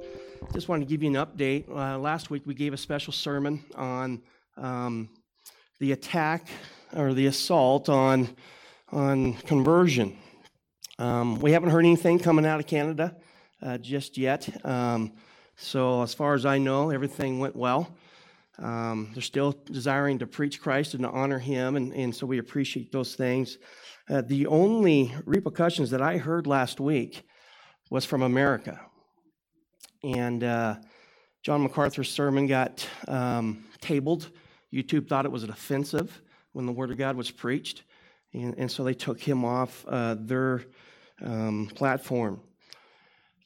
just wanted to give you an update. Last week we gave a special sermon on the attack or the assault on conversion. We haven't heard anything coming out of Canada just yet. So as far as I know, everything went well. They're still desiring to preach Christ and to honor him, and so we appreciate those things. The only repercussions that I heard last week was from America. And John MacArthur's sermon got tabled. YouTube thought it was offensive when the Word of God was preached. And so they took him off their platform.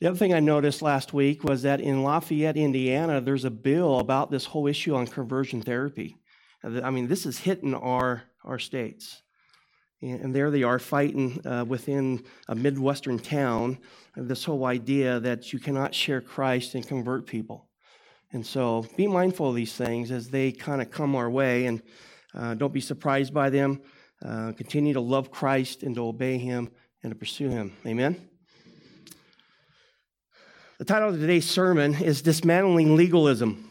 The other thing I noticed last week was that in Lafayette, Indiana, there's a bill about this whole issue on conversion therapy. I mean, this is hitting our states. And there they are fighting within a Midwestern town, this whole idea that you cannot share Christ and convert people. And so be mindful of these things as they kind of come our way, and don't be surprised by them. Continue to love Christ and to obey him and to pursue him. Amen? The title of today's sermon is Dismantling Legalism.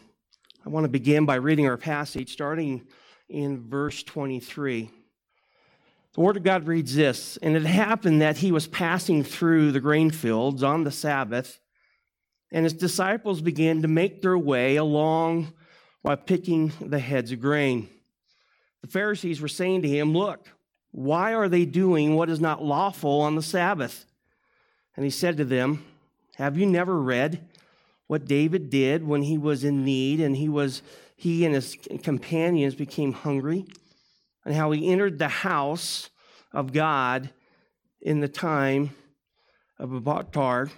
I want to begin by reading our passage starting in verse 23. The Word of God reads this: "And it happened that he was passing through the grain fields on the Sabbath, and his disciples began to make their way along while picking the heads of grain. The Pharisees were saying to him, 'Look, why are they doing what is not lawful on the Sabbath?' And he said to them, 'Have you never read what David did when he was in need, and he and his companions became hungry? And how he entered the house of God in the time of Abiathar,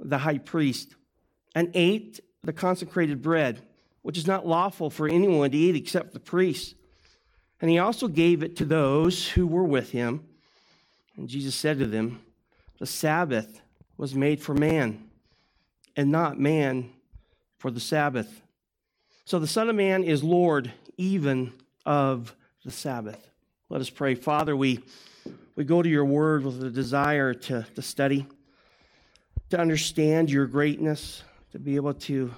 the high priest, and ate the consecrated bread, which is not lawful for anyone to eat except the priests. And he also gave it to those who were with him. And Jesus said to them, 'The Sabbath was made for man, and not man for the Sabbath. So the Son of Man is Lord even of the Sabbath.'" Let us pray. Father, we go to your word with a desire to study, to understand your greatness, to be able to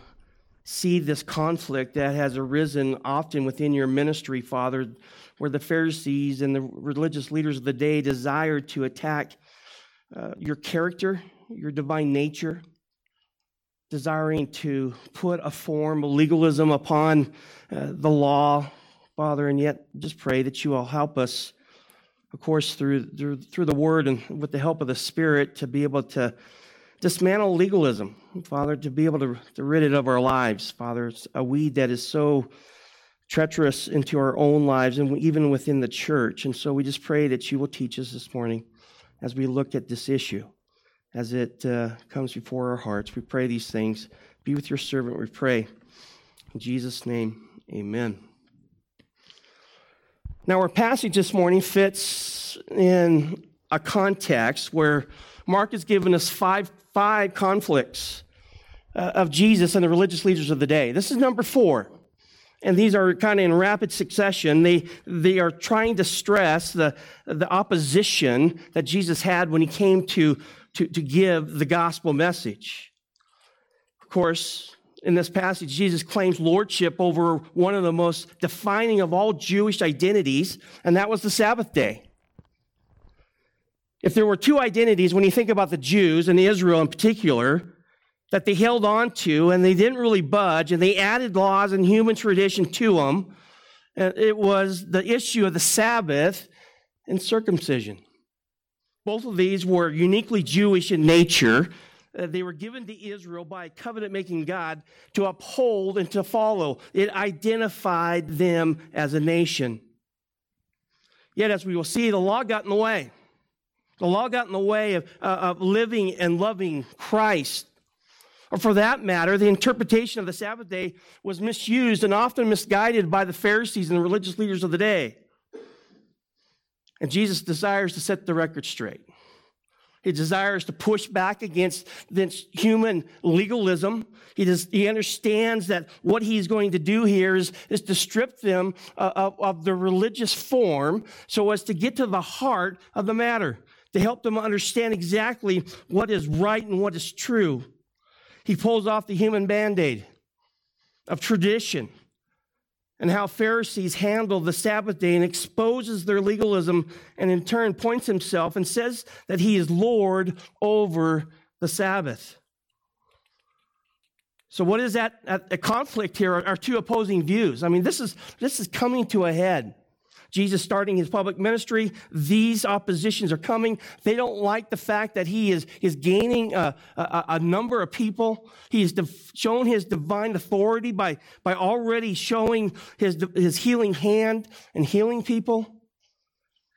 see this conflict that has arisen often within your ministry, Father, where the Pharisees and the religious leaders of the day desire to attack your character, your divine nature, desiring to put a form of legalism upon the law, Father, and yet just pray that you will help us, of course, through the Word and with the help of the Spirit, to be able to dismantle legalism, Father, to be able to rid it of our lives, Father. It's a weed that is so treacherous into our own lives and even within the church. And so we just pray that you will teach us this morning as we look at this issue, as it comes before our hearts. We pray these things. Be with your servant, we pray. In Jesus' name, amen. Now, our passage this morning fits in a context where Mark has given us five conflicts of Jesus and the religious leaders of the day. This is number four. And these are kind of in rapid succession. They are trying to stress the opposition that Jesus had when he came to give the gospel message. Of course, in this passage, Jesus claims lordship over one of the most defining of all Jewish identities, and that was the Sabbath day. If there were two identities, when you think about the Jews and Israel in particular, that they held on to and they didn't really budge, and they added laws and human tradition to them, it was the issue of the Sabbath and circumcision. Both of these were uniquely Jewish in nature. They were given to Israel by a covenant-making God to uphold and to follow. It identified them as a nation. Yet, as we will see, the law got in the way. The law got in the way of living and loving Christ. Or for that matter, the interpretation of the Sabbath day was misused and often misguided by the Pharisees and the religious leaders of the day. And Jesus desires to set the record straight. He desires to push back against this human legalism. He understands that what he's going to do here is to strip them of the religious form so as to get to the heart of the matter, to help them understand exactly what is right and what is true. He pulls off the human band-aid of tradition and how Pharisees handle the Sabbath day and exposes their legalism, and in turn points himself and says that he is Lord over the Sabbath. So what is that? A conflict here are two opposing views. I mean, this is coming to a head. Jesus starting his public ministry, these oppositions are coming. They don't like the fact that he is gaining a number of people. He has shown his divine authority by already showing his healing hand and healing people.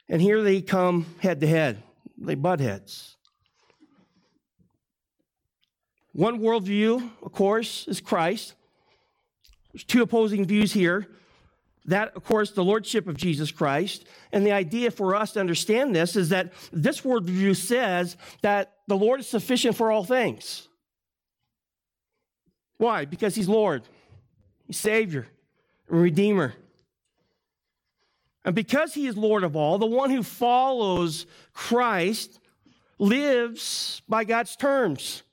And here they come head to head. They butt heads. One worldview, of course, is Christ. There's two opposing views here. That, of course, the lordship of Jesus Christ. And the idea for us to understand this is that this worldview says that the Lord is sufficient for all things. Why? Because he's Lord, he's Savior, and Redeemer. And because he is Lord of all, the one who follows Christ lives by God's terms.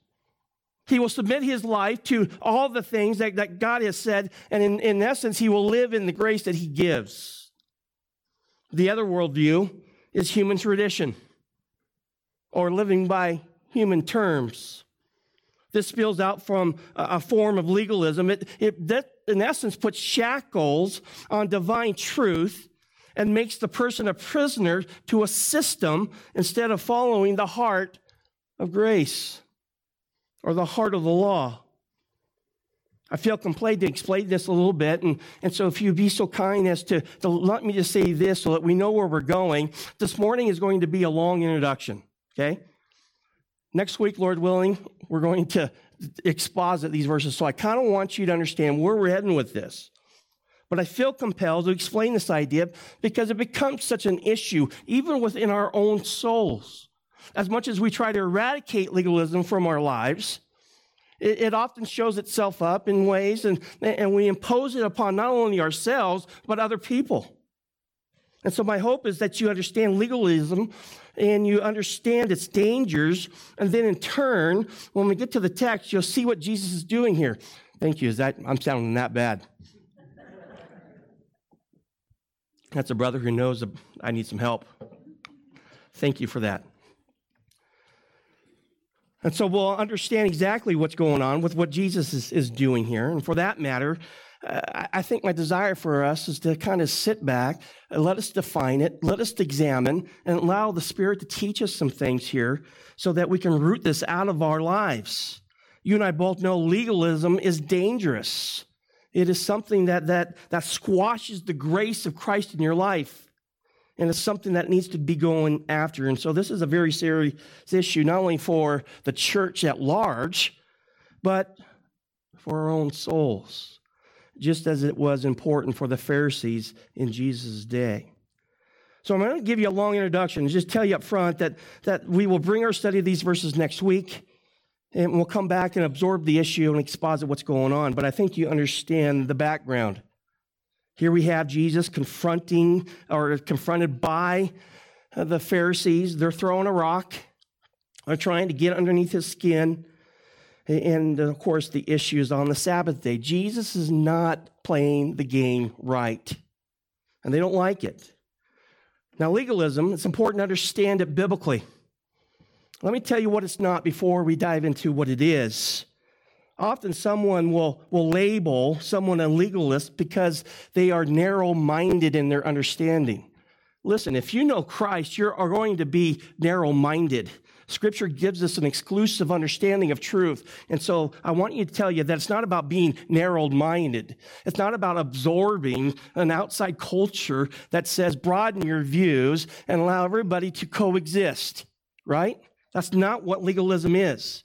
He will submit his life to all the things that God has said, and in essence, he will live in the grace that he gives. The other worldview is human tradition, or living by human terms. This spills out from a form of legalism. That, in essence, puts shackles on divine truth and makes the person a prisoner to a system instead of following the heart of grace, or the heart of the law. I feel compelled to explain this a little bit, and so if you'd be so kind as to let me just say this so that we know where we're going. This morning is going to be a long introduction, okay? Next week, Lord willing, we're going to exposit these verses, so I kind of want you to understand where we're heading with this. But I feel compelled to explain this idea because it becomes such an issue, even within our own souls. As much as we try to eradicate legalism from our lives, it often shows itself up in ways, and we impose it upon not only ourselves, but other people. And so my hope is that you understand legalism, and you understand its dangers, and then in turn, when we get to the text, you'll see what Jesus is doing here. Thank you. I'm sounding that bad. That's a brother who knows I need some help. Thank you for that. And so we'll understand exactly what's going on with what Jesus is doing here. And for that matter, I think my desire for us is to kind of sit back, and let us define it, let us examine, and allow the Spirit to teach us some things here so that we can root this out of our lives. You and I both know legalism is dangerous. It is something that squashes the grace of Christ in your life. And it's something that needs to be going after. And so this is a very serious issue, not only for the church at large, but for our own souls, just as it was important for the Pharisees in Jesus' day. So I'm going to give you a long introduction and just tell you up front that we will bring our study of these verses next week. And we'll come back and absorb the issue and exposit what's going on. But I think you understand the background. Here we have Jesus confronted by the Pharisees. They're throwing a rock. They're trying to get underneath his skin. And, of course, the issue is on the Sabbath day. Jesus is not playing the game right. And they don't like it. Now, legalism, it's important to understand it biblically. Let me tell you what it's not before we dive into what it is. Often someone will label someone a legalist because they are narrow-minded in their understanding. Listen, if you know Christ, you are going to be narrow-minded. Scripture gives us an exclusive understanding of truth. And so I want you to tell you that it's not about being narrow-minded. It's not about absorbing an outside culture that says broaden your views and allow everybody to coexist, right? That's not what legalism is.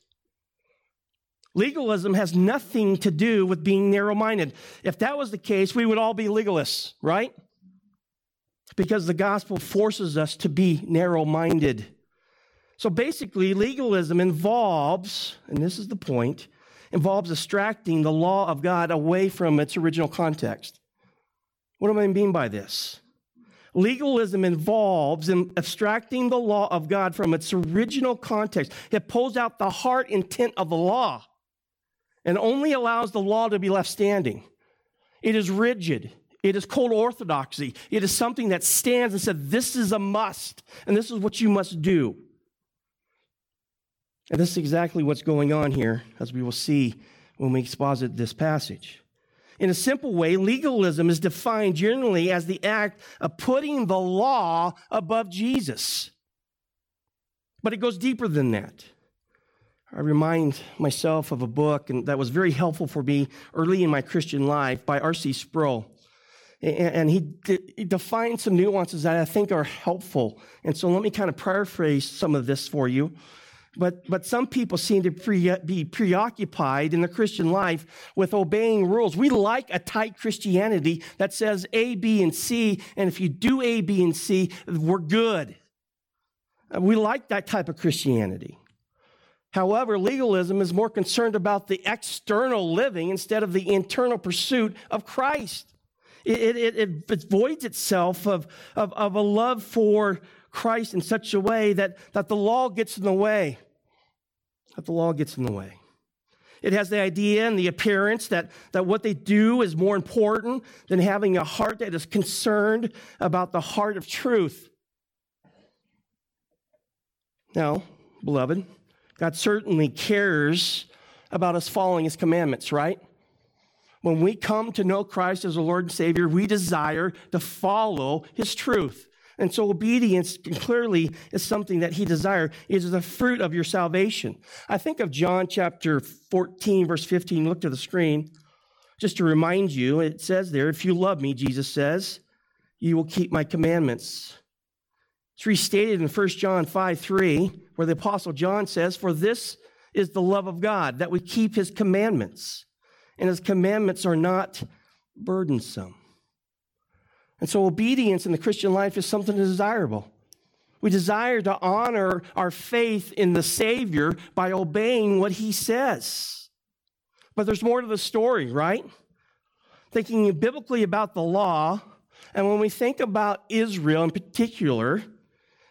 Legalism has nothing to do with being narrow-minded. If that was the case, we would all be legalists, right? Because the gospel forces us to be narrow-minded. So basically, legalism involves, and this is the point, involves abstracting the law of God away from its original context. What do I mean by this? Legalism involves abstracting the law of God from its original context. It pulls out the heart intent of the law and only allows the law to be left standing. It is rigid. It is cold orthodoxy. It is something that stands and says, this is a must, and this is what you must do. And this is exactly what's going on here, as we will see when we exposit this passage. In a simple way, legalism is defined generally as the act of putting the law above Jesus. But it goes deeper than that. I remind myself of a book that was very helpful for me early in my Christian life by R.C. Sproul. And he defined some nuances that I think are helpful. And so let me kind of paraphrase some of this for you. But some people seem to be preoccupied in the Christian life with obeying rules. We like a tight Christianity that says A, B, and C, and if you do A, B, and C, we're good. We like that type of Christianity. However, legalism is more concerned about the external living instead of the internal pursuit of Christ. It voids itself of a love for Christ in such a way that the law gets in the way. That the law gets in the way. It has the idea and the appearance that what they do is more important than having a heart that is concerned about the heart of truth. Now, beloved, God certainly cares about us following His commandments, right? When we come to know Christ as our Lord and Savior, we desire to follow His truth. And so obedience clearly is something that He desires. It is the fruit of your salvation. I think of John chapter 14, verse 15. Look to the screen. Just to remind you, it says there, if you love me, Jesus says, you will keep my commandments. It's restated in 1 John 5:3, where the Apostle John says, for this is the love of God, that we keep His commandments. And His commandments are not burdensome. And so obedience in the Christian life is something desirable. We desire to honor our faith in the Savior by obeying what He says. But there's more to the story, right? Thinking biblically about the law, and when we think about Israel in particular,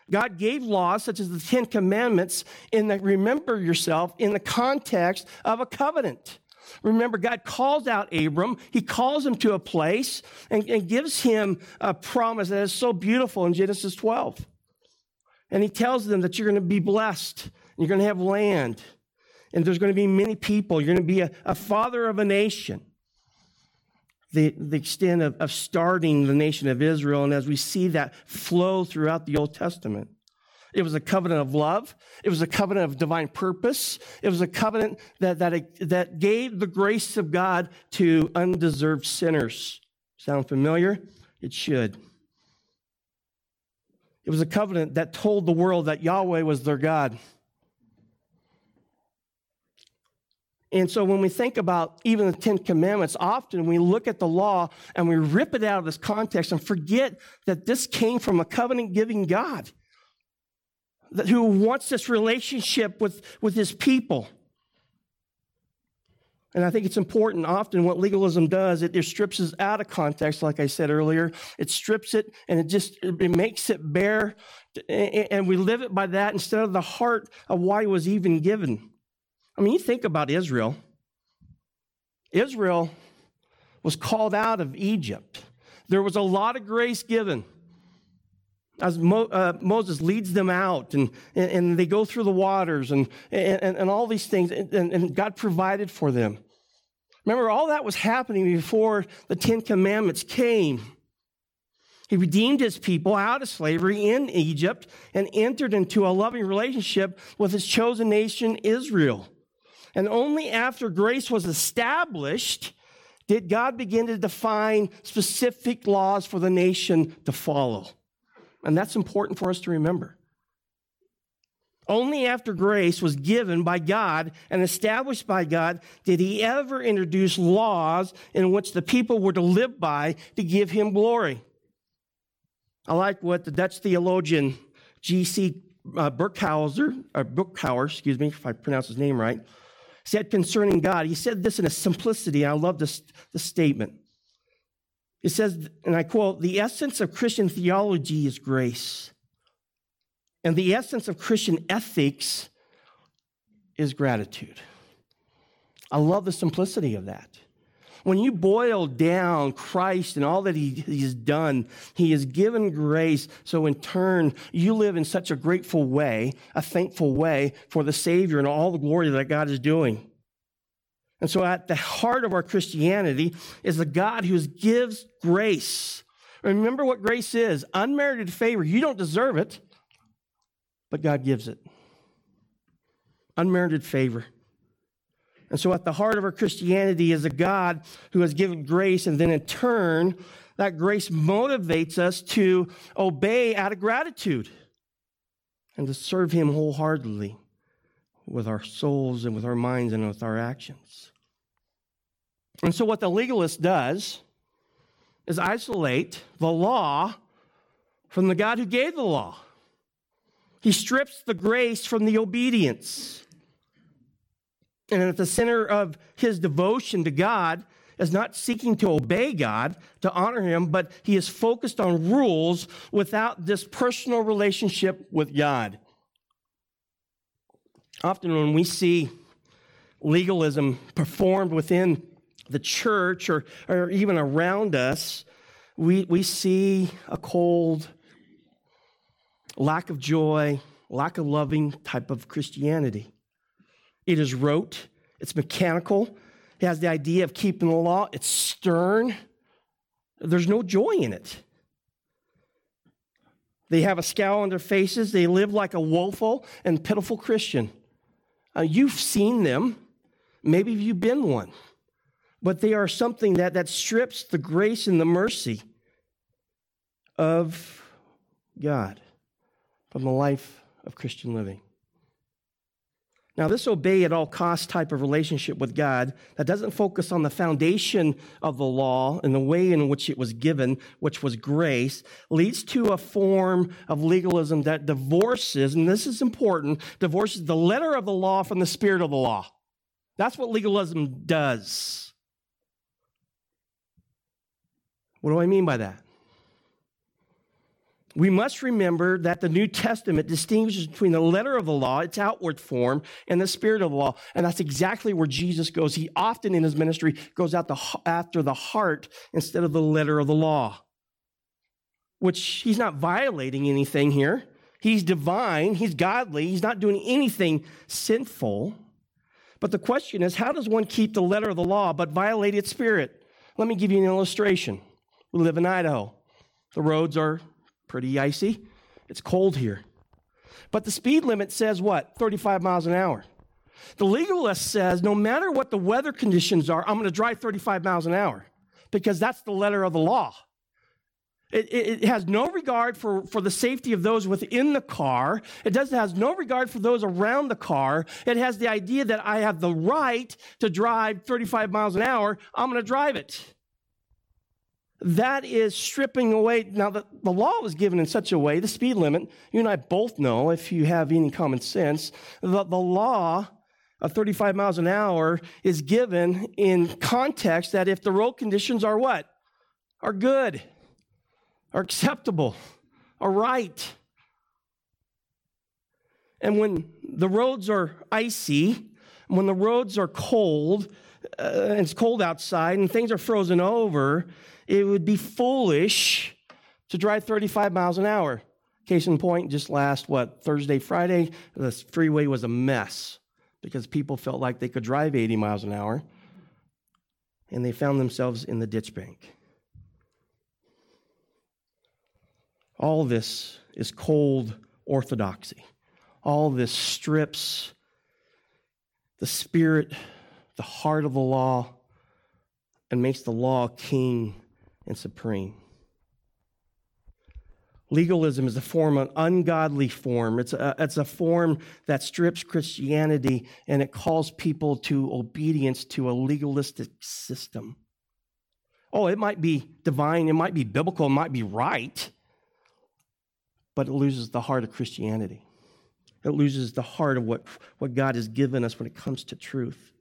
God gave laws such as the Ten Commandments in the remember yourself in the context of a covenant. Remember, God calls out Abram. He calls him to a place and gives him a promise that is so beautiful in Genesis 12. And He tells them that you're going to be blessed. You're going to have land. And there's going to be many people. You're going to be a father of a nation. The extent of starting the nation of Israel. And as we see that flow throughout the Old Testament. It was a covenant of love. It was a covenant of divine purpose. It was a covenant that gave the grace of God to undeserved sinners. Sound familiar? It should. It was a covenant that told the world that Yahweh was their God. And so when we think about even the Ten Commandments, often we look at the law and we rip it out of this context and forget that this came from a covenant-giving God. Who wants this relationship with His people. And I think it's important. Often what legalism does, it strips us out of context, like I said earlier. It strips it, and it makes it bare, and we live it by that instead of the heart of why it was even given. I mean, you think about Israel. Israel was called out of Egypt. There was a lot of grace given as Moses leads them out, and they go through the waters, and all these things, and God provided for them. Remember, all that was happening before the Ten Commandments came. He redeemed his people out of slavery in Egypt and entered into a loving relationship with his chosen nation, Israel. And only after grace was established did God begin to define specific laws for the nation to follow. And that's important for us to remember. Only after grace was given by God and established by God did he ever introduce laws in which the people were to live by to give him glory. I like what the Dutch theologian G.C. Berkouwer, excuse me if I pronounce his name right, said concerning God. He said this in a simplicity, and I love this statement. It says, and I quote, "The essence of Christian theology is grace, and the essence of Christian ethics is gratitude." I love the simplicity of that. When you boil down Christ and all that he's done, he has given grace, so in turn, you live in such a grateful way, a thankful way for the Savior and all the glory that God is doing. And so at the heart of our Christianity is the God who gives grace. Remember what grace is, unmerited favor. You don't deserve it, but God gives it. Unmerited favor. And so at the heart of our Christianity is a God who has given grace, and then in turn, that grace motivates us to obey out of gratitude and to serve him wholeheartedly with our souls and with our minds and with our actions. And so what the legalist does is isolate the law from the God who gave the law. He strips the grace from the obedience. And at the center of his devotion to God is not seeking to obey God, to honor him, but he is focused on rules without this personal relationship with God. Often when we see legalism performed within the church or even around us, we see a cold, lack of joy, lack of loving type of Christianity. It is rote, it's mechanical, it has the idea of keeping the law, it's stern, there's no joy in it. They have a scowl on their faces, they live like a woeful and pitiful Christian. You've seen them, maybe you've been one, but they are something that strips the grace and the mercy of God from the life of Christian living. Now, this obey at all costs type of relationship with God that doesn't focus on the foundation of the law and the way in which it was given, which was grace, leads to a form of legalism that divorces, and this is important, divorces the letter of the law from the spirit of the law. That's what legalism does. What do I mean by that? We must remember that the New Testament distinguishes between the letter of the law, its outward form, and the spirit of the law. And that's exactly where Jesus goes. He often in his ministry goes out after the heart instead of the letter of the law, which he's not violating anything here. He's divine. He's godly. He's not doing anything sinful. But the question is, how does one keep the letter of the law but violate its spirit? Let me give you an illustration. We live in Idaho. The roads are pretty icy. It's cold here. But the speed limit says what? 35 miles an hour. The legalist says, no matter what the weather conditions are, I'm going to drive 35 miles an hour because that's the letter of the law. It has no regard for the safety of those within the car. It has no regard for those around the car. It has the idea that I have the right to drive 35 miles an hour. I'm going to drive it. That is stripping away. Now, the law was given in such a way, the speed limit, you and I both know, if you have any common sense, the law of 35 miles an hour is given in context that if the road conditions are what? Are good, are acceptable, are right. And when the roads are icy, when the roads are cold, and it's cold outside and things are frozen over, it would be foolish to drive 35 miles an hour. Case in point, just last, Thursday, Friday, the freeway was a mess because people felt like they could drive 80 miles an hour, and they found themselves in the ditch bank. All this is cold orthodoxy. All this strips the spirit, the heart of the law, and makes the law king and supreme. Legalism is a form, an ungodly form. It's a form that strips Christianity, and it calls people to obedience to a legalistic system. Oh, it might be divine, it might be biblical, it might be right, but it loses the heart of Christianity. It loses the heart of what God has given us when it comes to truth.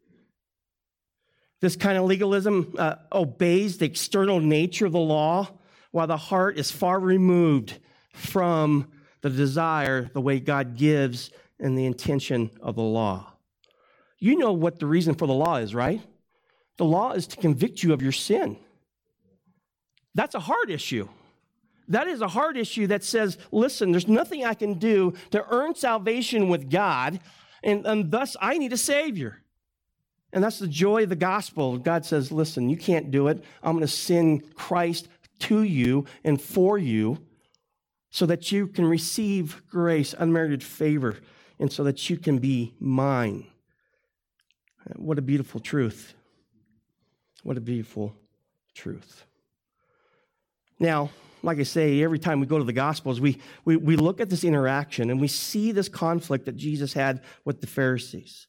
This kind of legalism obeys the external nature of the law, while the heart is far removed from the desire, the way God gives, and the intention of the law. You know what the reason for the law is, right? The law is to convict you of your sin. That's a heart issue. That is a heart issue that says, listen, there's nothing I can do to earn salvation with God, and thus I need a Savior. And that's the joy of the gospel. God says, listen, you can't do it. I'm going to send Christ to you and for you so that you can receive grace, unmerited favor, and so that you can be mine. What a beautiful truth. What a beautiful truth. Now, like I say, every time we go to the Gospels, we look at this interaction and we see this conflict that Jesus had with the Pharisees.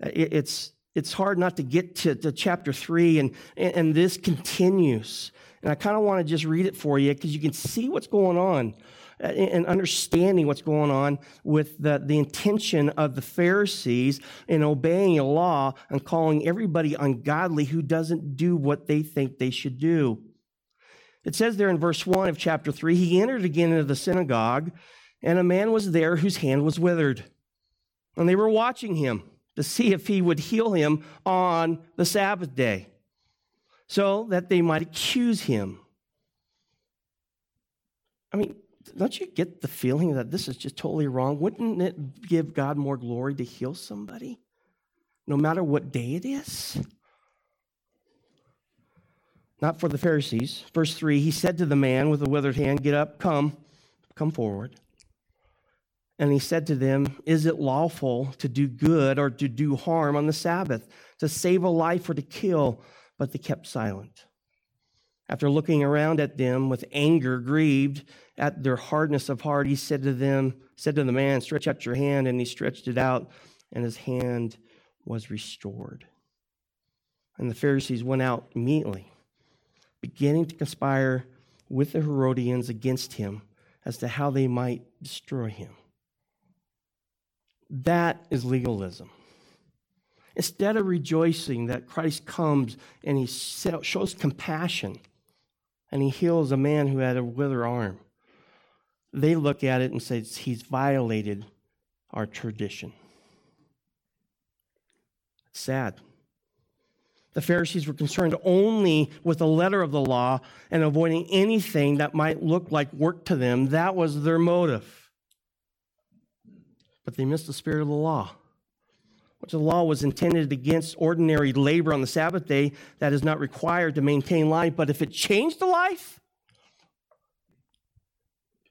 It's hard not to get to chapter 3, and this continues. And I kind of want to just read it for you because you can see what's going on and understanding what's going on with the intention of the Pharisees in obeying a law and calling everybody ungodly who doesn't do what they think they should do. It says there in verse 1 of chapter 3, he entered again into the synagogue, and a man was there whose hand was withered. And they were watching him to see if he would heal him on the Sabbath day, so that they might accuse him. I mean, don't you get the feeling that this is just totally wrong? Wouldn't it give God more glory to heal somebody, no matter what day it is? Not for the Pharisees. Verse 3, he said to the man with the withered hand, get up, come forward. And he said to them, is it lawful to do good or to do harm on the Sabbath, to save a life or to kill? But they kept silent. After looking around at them with anger, grieved at their hardness of heart, he said to the man, stretch out your hand. And he stretched it out, and his hand was restored. And the Pharisees went out immediately, beginning to conspire with the Herodians against him as to how they might destroy him. That is legalism. Instead of rejoicing that Christ comes and he shows compassion and he heals a man who had a withered arm, they look at it and say, he's violated our tradition. It's sad. The Pharisees were concerned only with the letter of the law and avoiding anything that might look like work to them. That was their motive. But they missed the spirit of the law. Which the law was intended against ordinary labor on the Sabbath day that is not required to maintain life. But if it changed the life,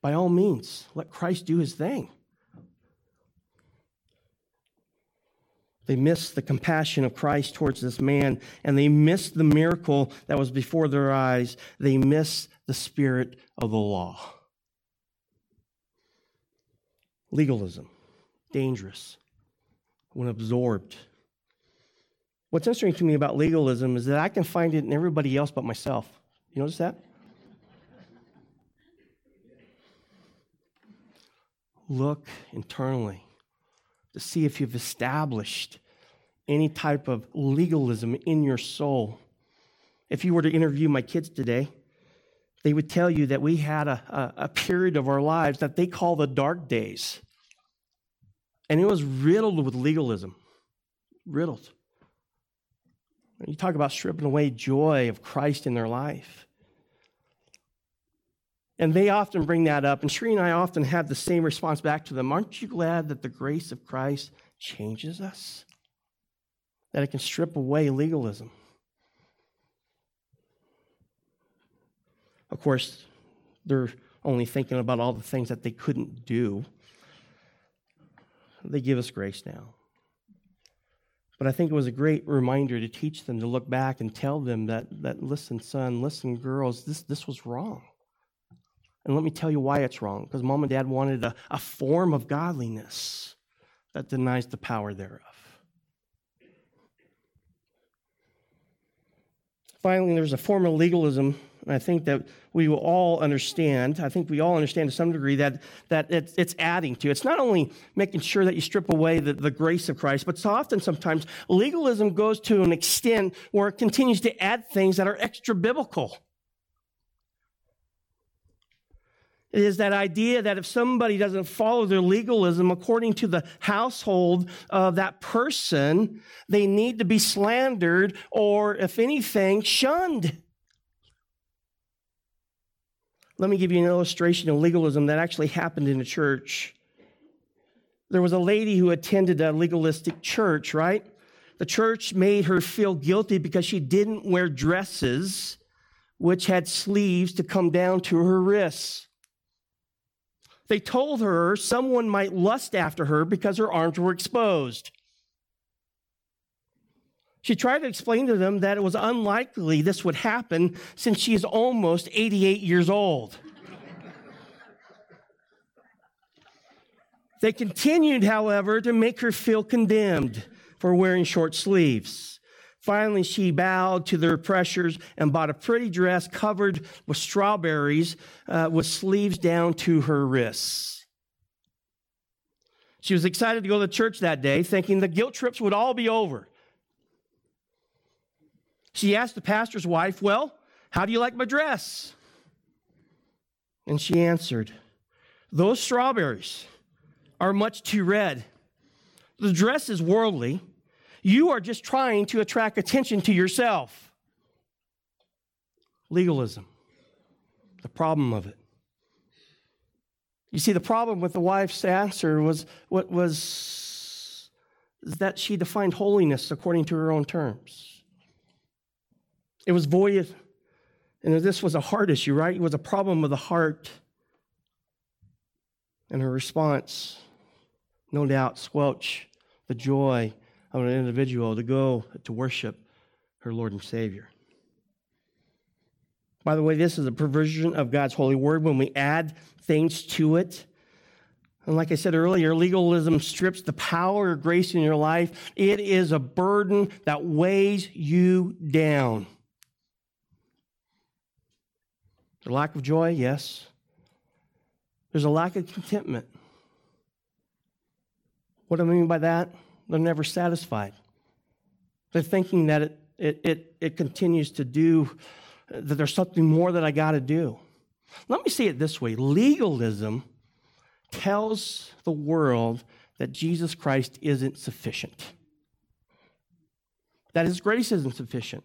by all means, let Christ do his thing. They missed the compassion of Christ towards this man, and they missed the miracle that was before their eyes. They missed the spirit of the law. Legalism, dangerous when absorbed. What's interesting to me about legalism is that I can find it in everybody else but myself. You notice that? Look internally to see if you've established any type of legalism in your soul. If you were to interview my kids today, they would tell you that we had a period of our lives that they call the dark days. And it was riddled with legalism. Riddled. You talk about stripping away joy of Christ in their life. And they often bring that up. And Shereen and I often have the same response back to them. Aren't you glad that the grace of Christ changes us? That it can strip away legalism. Of course, they're only thinking about all the things that they couldn't do. They give us grace now. But I think it was a great reminder to teach them, to look back and tell them that listen, son, listen, girls, this was wrong. And let me tell you why it's wrong. Because mom and dad wanted a form of godliness that denies the power thereof. Finally, there's a form of legalism, and I think that we will all understand, to some degree that it's adding to. It's not only making sure that you strip away the grace of Christ, but so often sometimes legalism goes to an extent where it continues to add things that are extra biblical. It is that idea that if somebody doesn't follow their legalism according to the household of that person, they need to be slandered or, if anything, shunned. Let me give you an illustration of legalism that actually happened in a church. There was a lady who attended a legalistic church, right? The church made her feel guilty because she didn't wear dresses, which had sleeves to come down to her wrists. They told her someone might lust after her because her arms were exposed. She tried to explain to them that it was unlikely this would happen since she is almost 88 years old. They continued, however, to make her feel condemned for wearing short sleeves. Finally, she bowed to their pressures and bought a pretty dress covered with strawberries with sleeves down to her wrists. She was excited to go to church that day, thinking the guilt trips would all be over. She asked the pastor's wife, "Well, how do you like my dress?" And she answered, "Those strawberries are much too red. The dress is worldly. You are just trying to attract attention to yourself." Legalism. The problem of it. You see, the problem with the wife's answer was that she defined holiness according to her own terms. It was void, and this was a heart issue, right? It was a problem of the heart. And her response, no doubt, squelched the joy of an individual to go to worship her Lord and Savior. By the way, this is a perversion of God's holy word when we add things to it. And like I said earlier, legalism strips the power of grace in your life. It is a burden that weighs you down. There's a lack of joy, yes. There's a lack of contentment. What do I mean by that? They're never satisfied. They're thinking that it continues to do, that there's something more that I got to do. Let me say it this way. Legalism tells the world that Jesus Christ isn't sufficient. That his grace isn't sufficient.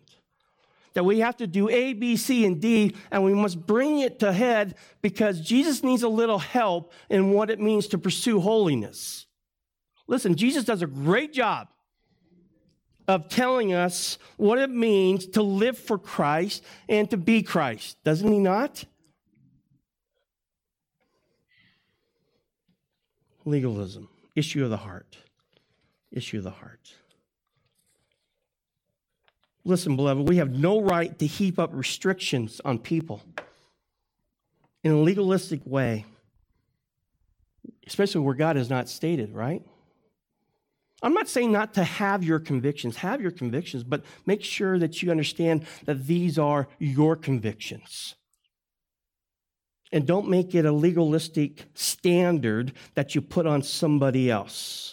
That we have to do A, B, C, and D, and we must bring it to head because Jesus needs a little help in what it means to pursue holiness. Listen, Jesus does a great job of telling us what it means to live for Christ and to be Christ. Doesn't he not? Legalism, issue of the heart. Issue of the heart. Listen, beloved, we have no right to heap up restrictions on people in a legalistic way, especially where God is not stated, right? I'm not saying not to have your convictions, but make sure that you understand that these are your convictions. And don't make it a legalistic standard that you put on somebody else.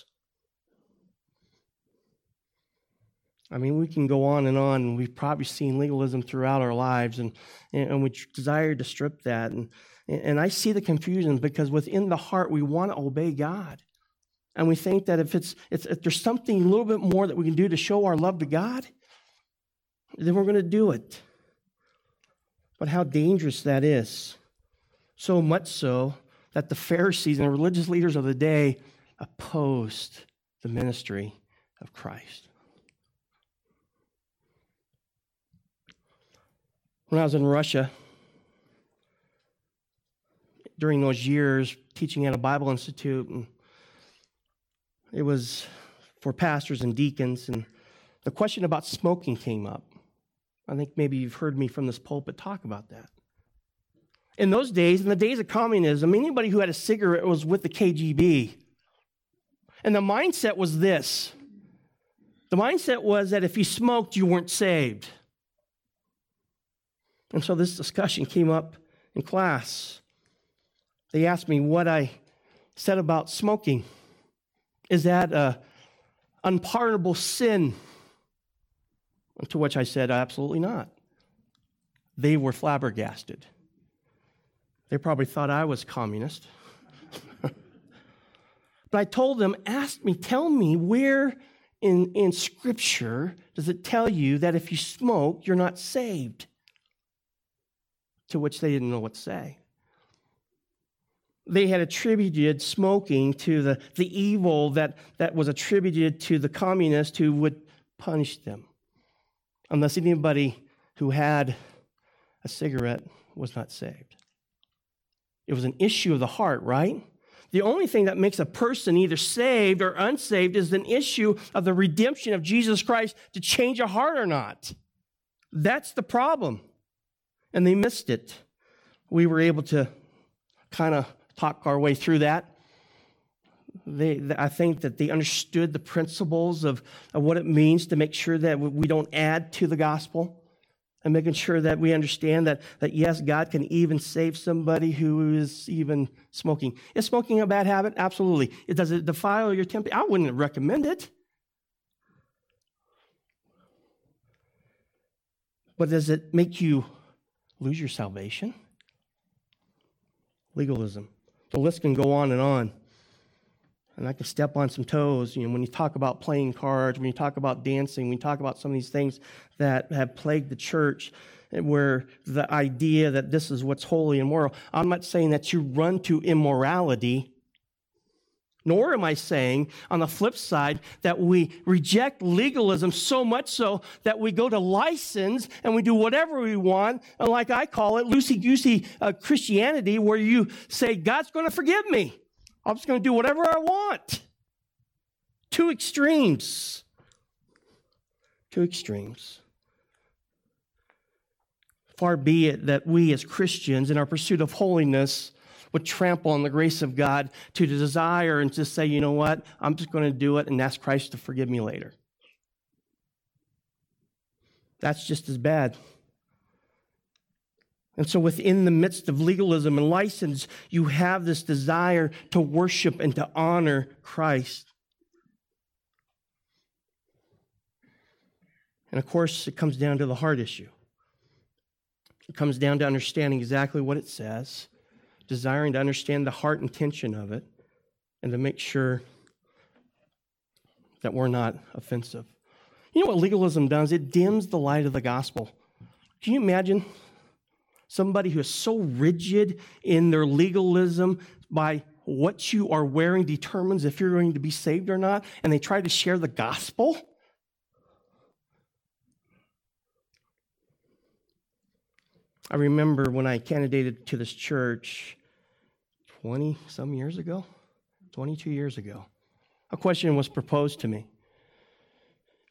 I mean, we can go on, and we've probably seen legalism throughout our lives, and we desire to strip that. And I see the confusion because within the heart, we want to obey God. And we think that if there's something a little bit more that we can do to show our love to God, then we're going to do it. But how dangerous that is. So much so that the Pharisees and the religious leaders of the day opposed the ministry of Christ. When I was in Russia, during those years teaching at a Bible institute, and it was for pastors and deacons, and the question about smoking came up. I think maybe you've heard me from this pulpit talk about that. In those days, in the days of communism, anybody who had a cigarette was with the KGB. And the mindset was this. The mindset was that if you smoked, you weren't saved. And so this discussion came up in class. They asked me what I said about smoking. Is that an unpardonable sin? To which I said, absolutely not. They were flabbergasted. They probably thought I was communist. But I told them, tell me where in Scripture does it tell you that if you smoke, you're not saved? To which they didn't know what to say. They had attributed smoking to the evil that was attributed to the communists who would punish them. Unless anybody who had a cigarette was not saved. It was an issue of the heart, right? The only thing that makes a person either saved or unsaved is an issue of the redemption of Jesus Christ to change a heart or not. That's the problem. And they missed it. We were able to kind of talk our way through that. I think that they understood the principles of what it means to make sure that we don't add to the gospel, and making sure that we understand that yes, God can even save somebody who is even smoking. Is smoking a bad habit? Absolutely. Does it defile your temper? I wouldn't recommend it. But does it make you lose your salvation? Legalism. The list can go on and on. And I can step on some toes, when you talk about playing cards, when you talk about dancing, when you talk about some of these things that have plagued the church, where the idea that this is what's holy and moral. I'm not saying that you run to immorality, nor am I saying, on the flip side, that we reject legalism so much so that we go to license and we do whatever we want, and like I call it, loosey-goosey Christianity, where you say, God's going to forgive me. I'm just going to do whatever I want. Two extremes. Two extremes. Far be it that we as Christians in our pursuit of holiness would trample on the grace of God to desire and just say, you know what, I'm just going to do it and ask Christ to forgive me later. That's just as bad. And so within the midst of legalism and license, you have this desire to worship and to honor Christ. And of course, it comes down to the heart issue. It comes down to understanding exactly what it says, desiring to understand the heart intention of it, and to make sure that we're not offensive. You know what legalism does? It dims the light of the gospel. Can you imagine? Somebody who is so rigid in their legalism by what you are wearing determines if you're going to be saved or not, and they try to share the gospel. I remember when I candidated to this church 22 years ago, a question was proposed to me.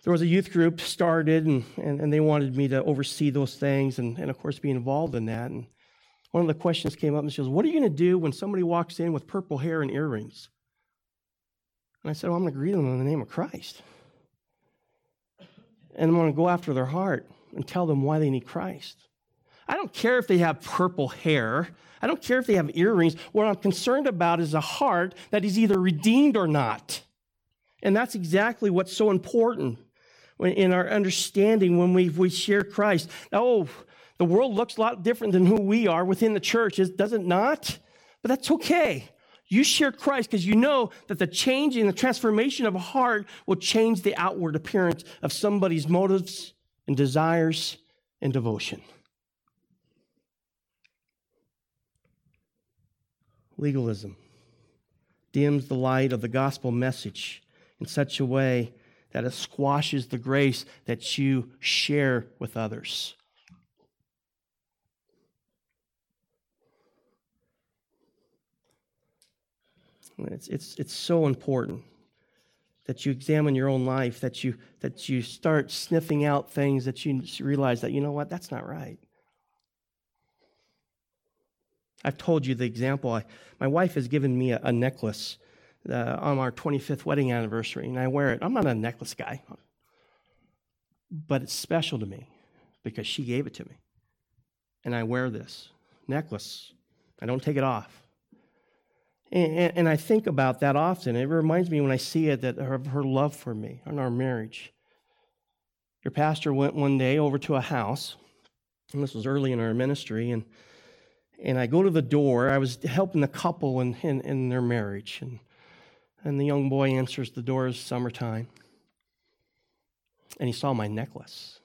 There was a youth group started, and they wanted me to oversee those things and, of course, be involved in that. And one of the questions came up, and she goes, what are you going to do when somebody walks in with purple hair and earrings? And I said, well, I'm going to greet them in the name of Christ. And I'm going to go after their heart and tell them why they need Christ. I don't care if they have purple hair. I don't care if they have earrings. What I'm concerned about is a heart that is either redeemed or not. And that's exactly what's so important. in our understanding when we share Christ. Oh, the world looks a lot different than who we are within the church, does it not? But that's okay. You share Christ because you know that the change and the transformation of a heart will change the outward appearance of somebody's motives and desires and devotion. Legalism dims the light of the gospel message in such a way that it squashes the grace that you share with others. It's so important that you examine your own life, that you start sniffing out things that you realize that, you know what, that's not right. I've told you the example. My wife has given me a necklace on our 25th wedding anniversary, and I wear it. I'm not a necklace guy, but it's special to me because she gave it to me. And I wear this necklace. I don't take it off. And I think about that often. It reminds me when I see it that of her love for me and our marriage. Your pastor went one day over to a house, and this was early in our ministry, and I go to the door. I was helping the couple in their marriage, and the young boy answers the door. It's summertime, and he saw my necklace,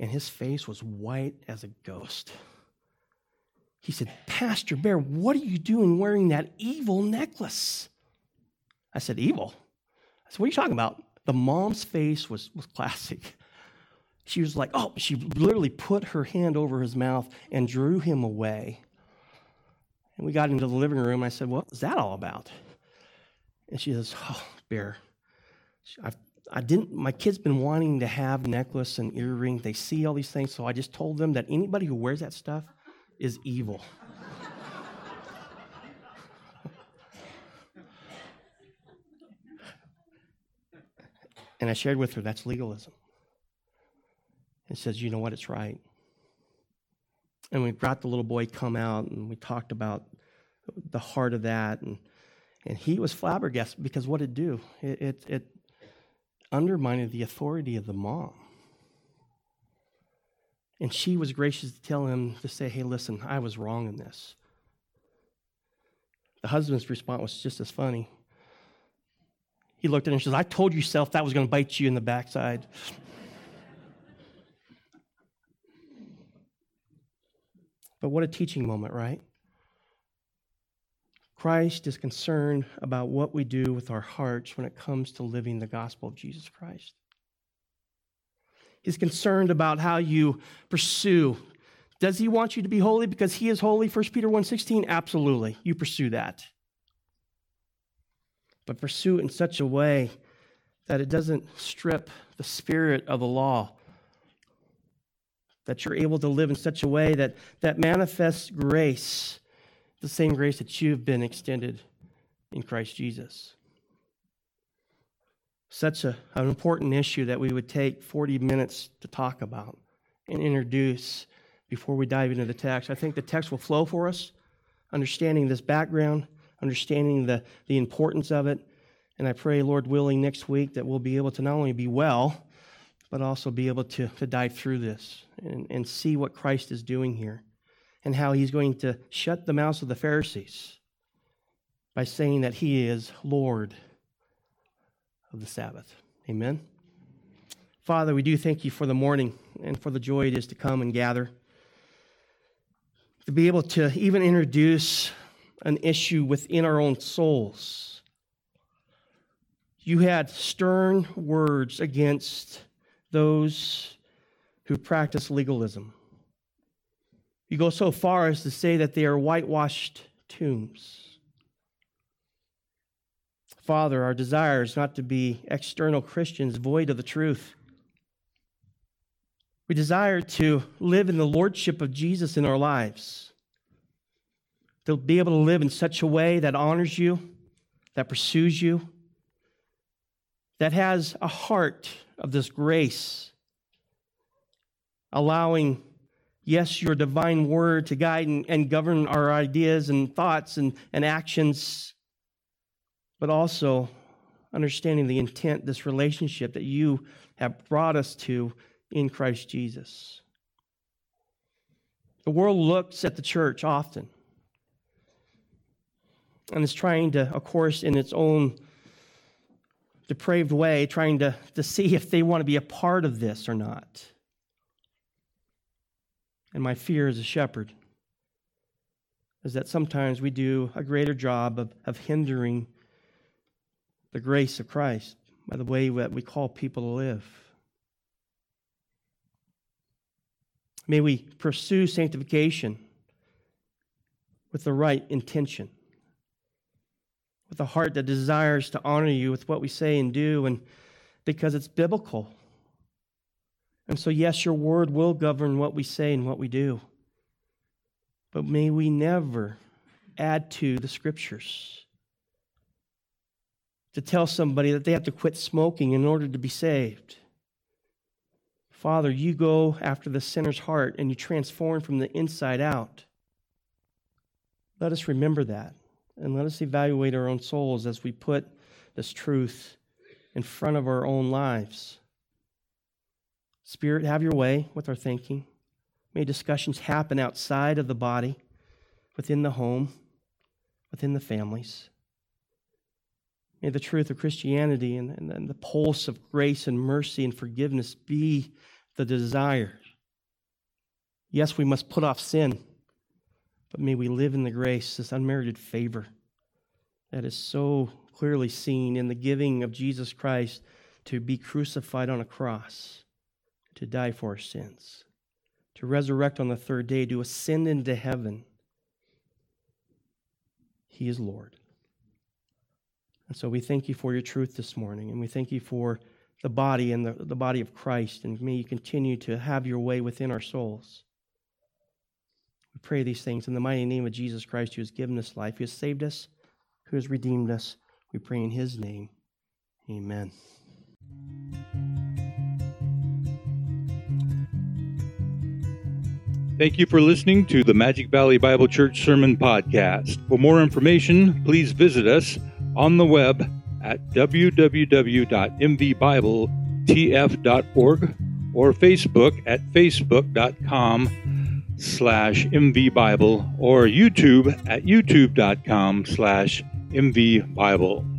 and his face was white as a ghost. He said, "Pastor Bear, what are you doing wearing that evil necklace?" I said, "Evil?" I said, "What are you talking about?" The mom's face was classic. She was like, oh, she literally put her hand over his mouth and drew him away. And we got into the living room. I said, "What was that all about?" And she says, "Oh, Bear, my kids been wanting to have necklace and earring. They see all these things, so I just told them that anybody who wears that stuff is evil." And I shared with her, that's legalism. It says, you know what, it's right. And we brought the little boy come out, and we talked about the heart of that, and he was flabbergasted because what it do? It undermined the authority of the mom. And she was gracious to tell him to say, "Hey, listen, I was wrong in this." The husband's response was just as funny. He looked at her and says, "I told yourself that was going to bite you in the backside." But what a teaching moment, right? Christ is concerned about what we do with our hearts when it comes to living the gospel of Jesus Christ. He's concerned about how you pursue. Does he want you to be holy because he is holy? 1 Peter 1:16, absolutely. You pursue that. But pursue it in such a way that it doesn't strip the spirit of the law, that you're able to live in such a way that manifests grace, the same grace that you've been extended in Christ Jesus. Such an important issue that we would take 40 minutes to talk about and introduce before we dive into the text. I think the text will flow for us, understanding this background, understanding the importance of it, and I pray, Lord willing, next week that we'll be able to not only be well, but also be able to dive through this and see what Christ is doing here and how he's going to shut the mouths of the Pharisees by saying that he is Lord of the Sabbath. Amen. Father, we do thank you for the morning and for the joy it is to come and gather, to be able to even introduce an issue within our own souls. You had stern words against those who practice legalism. You go so far as to say that they are whitewashed tombs. Father, our desire is not to be external Christians void of the truth. We desire to live in the lordship of Jesus in our lives, to be able to live in such a way that honors you, that pursues you, that has a heart of this grace, allowing, yes, your divine word to guide and govern our ideas and thoughts and actions, but also understanding the intent, this relationship that you have brought us to in Christ Jesus. The world looks at the church often and is trying to, of course, in its own depraved way, trying to see if they want to be a part of this or not. And my fear as a shepherd is that sometimes we do a greater job of hindering the grace of Christ by the way that we call people to live. May we pursue sanctification with the right intention, with a heart that desires to honor you with what we say and do, and because it's biblical. And so, yes, your word will govern what we say and what we do. But may we never add to the scriptures to tell somebody that they have to quit smoking in order to be saved. Father, you go after the sinner's heart and you transform from the inside out. Let us remember that, and let us evaluate our own souls as we put this truth in front of our own lives. Spirit, have your way with our thinking. May discussions happen outside of the body, within the home, within the families. May the truth of Christianity and the pulse of grace and mercy and forgiveness be the desire. Yes, we must put off sin, but may we live in the grace, this unmerited favor that is so clearly seen in the giving of Jesus Christ to be crucified on a cross, to die for our sins, to resurrect on the third day, to ascend into heaven. He is Lord. And so we thank you for your truth this morning, and we thank you for the body and the body of Christ, and may you continue to have your way within our souls. We pray these things in the mighty name of Jesus Christ, who has given us life, who has saved us, who has redeemed us. We pray in his name. Amen. Thank you for listening to the Magic Valley Bible Church Sermon Podcast. For more information, please visit us on the web at www.mvbibletf.org or Facebook at facebook.com/mvbible or YouTube at youtube.com/mvbible.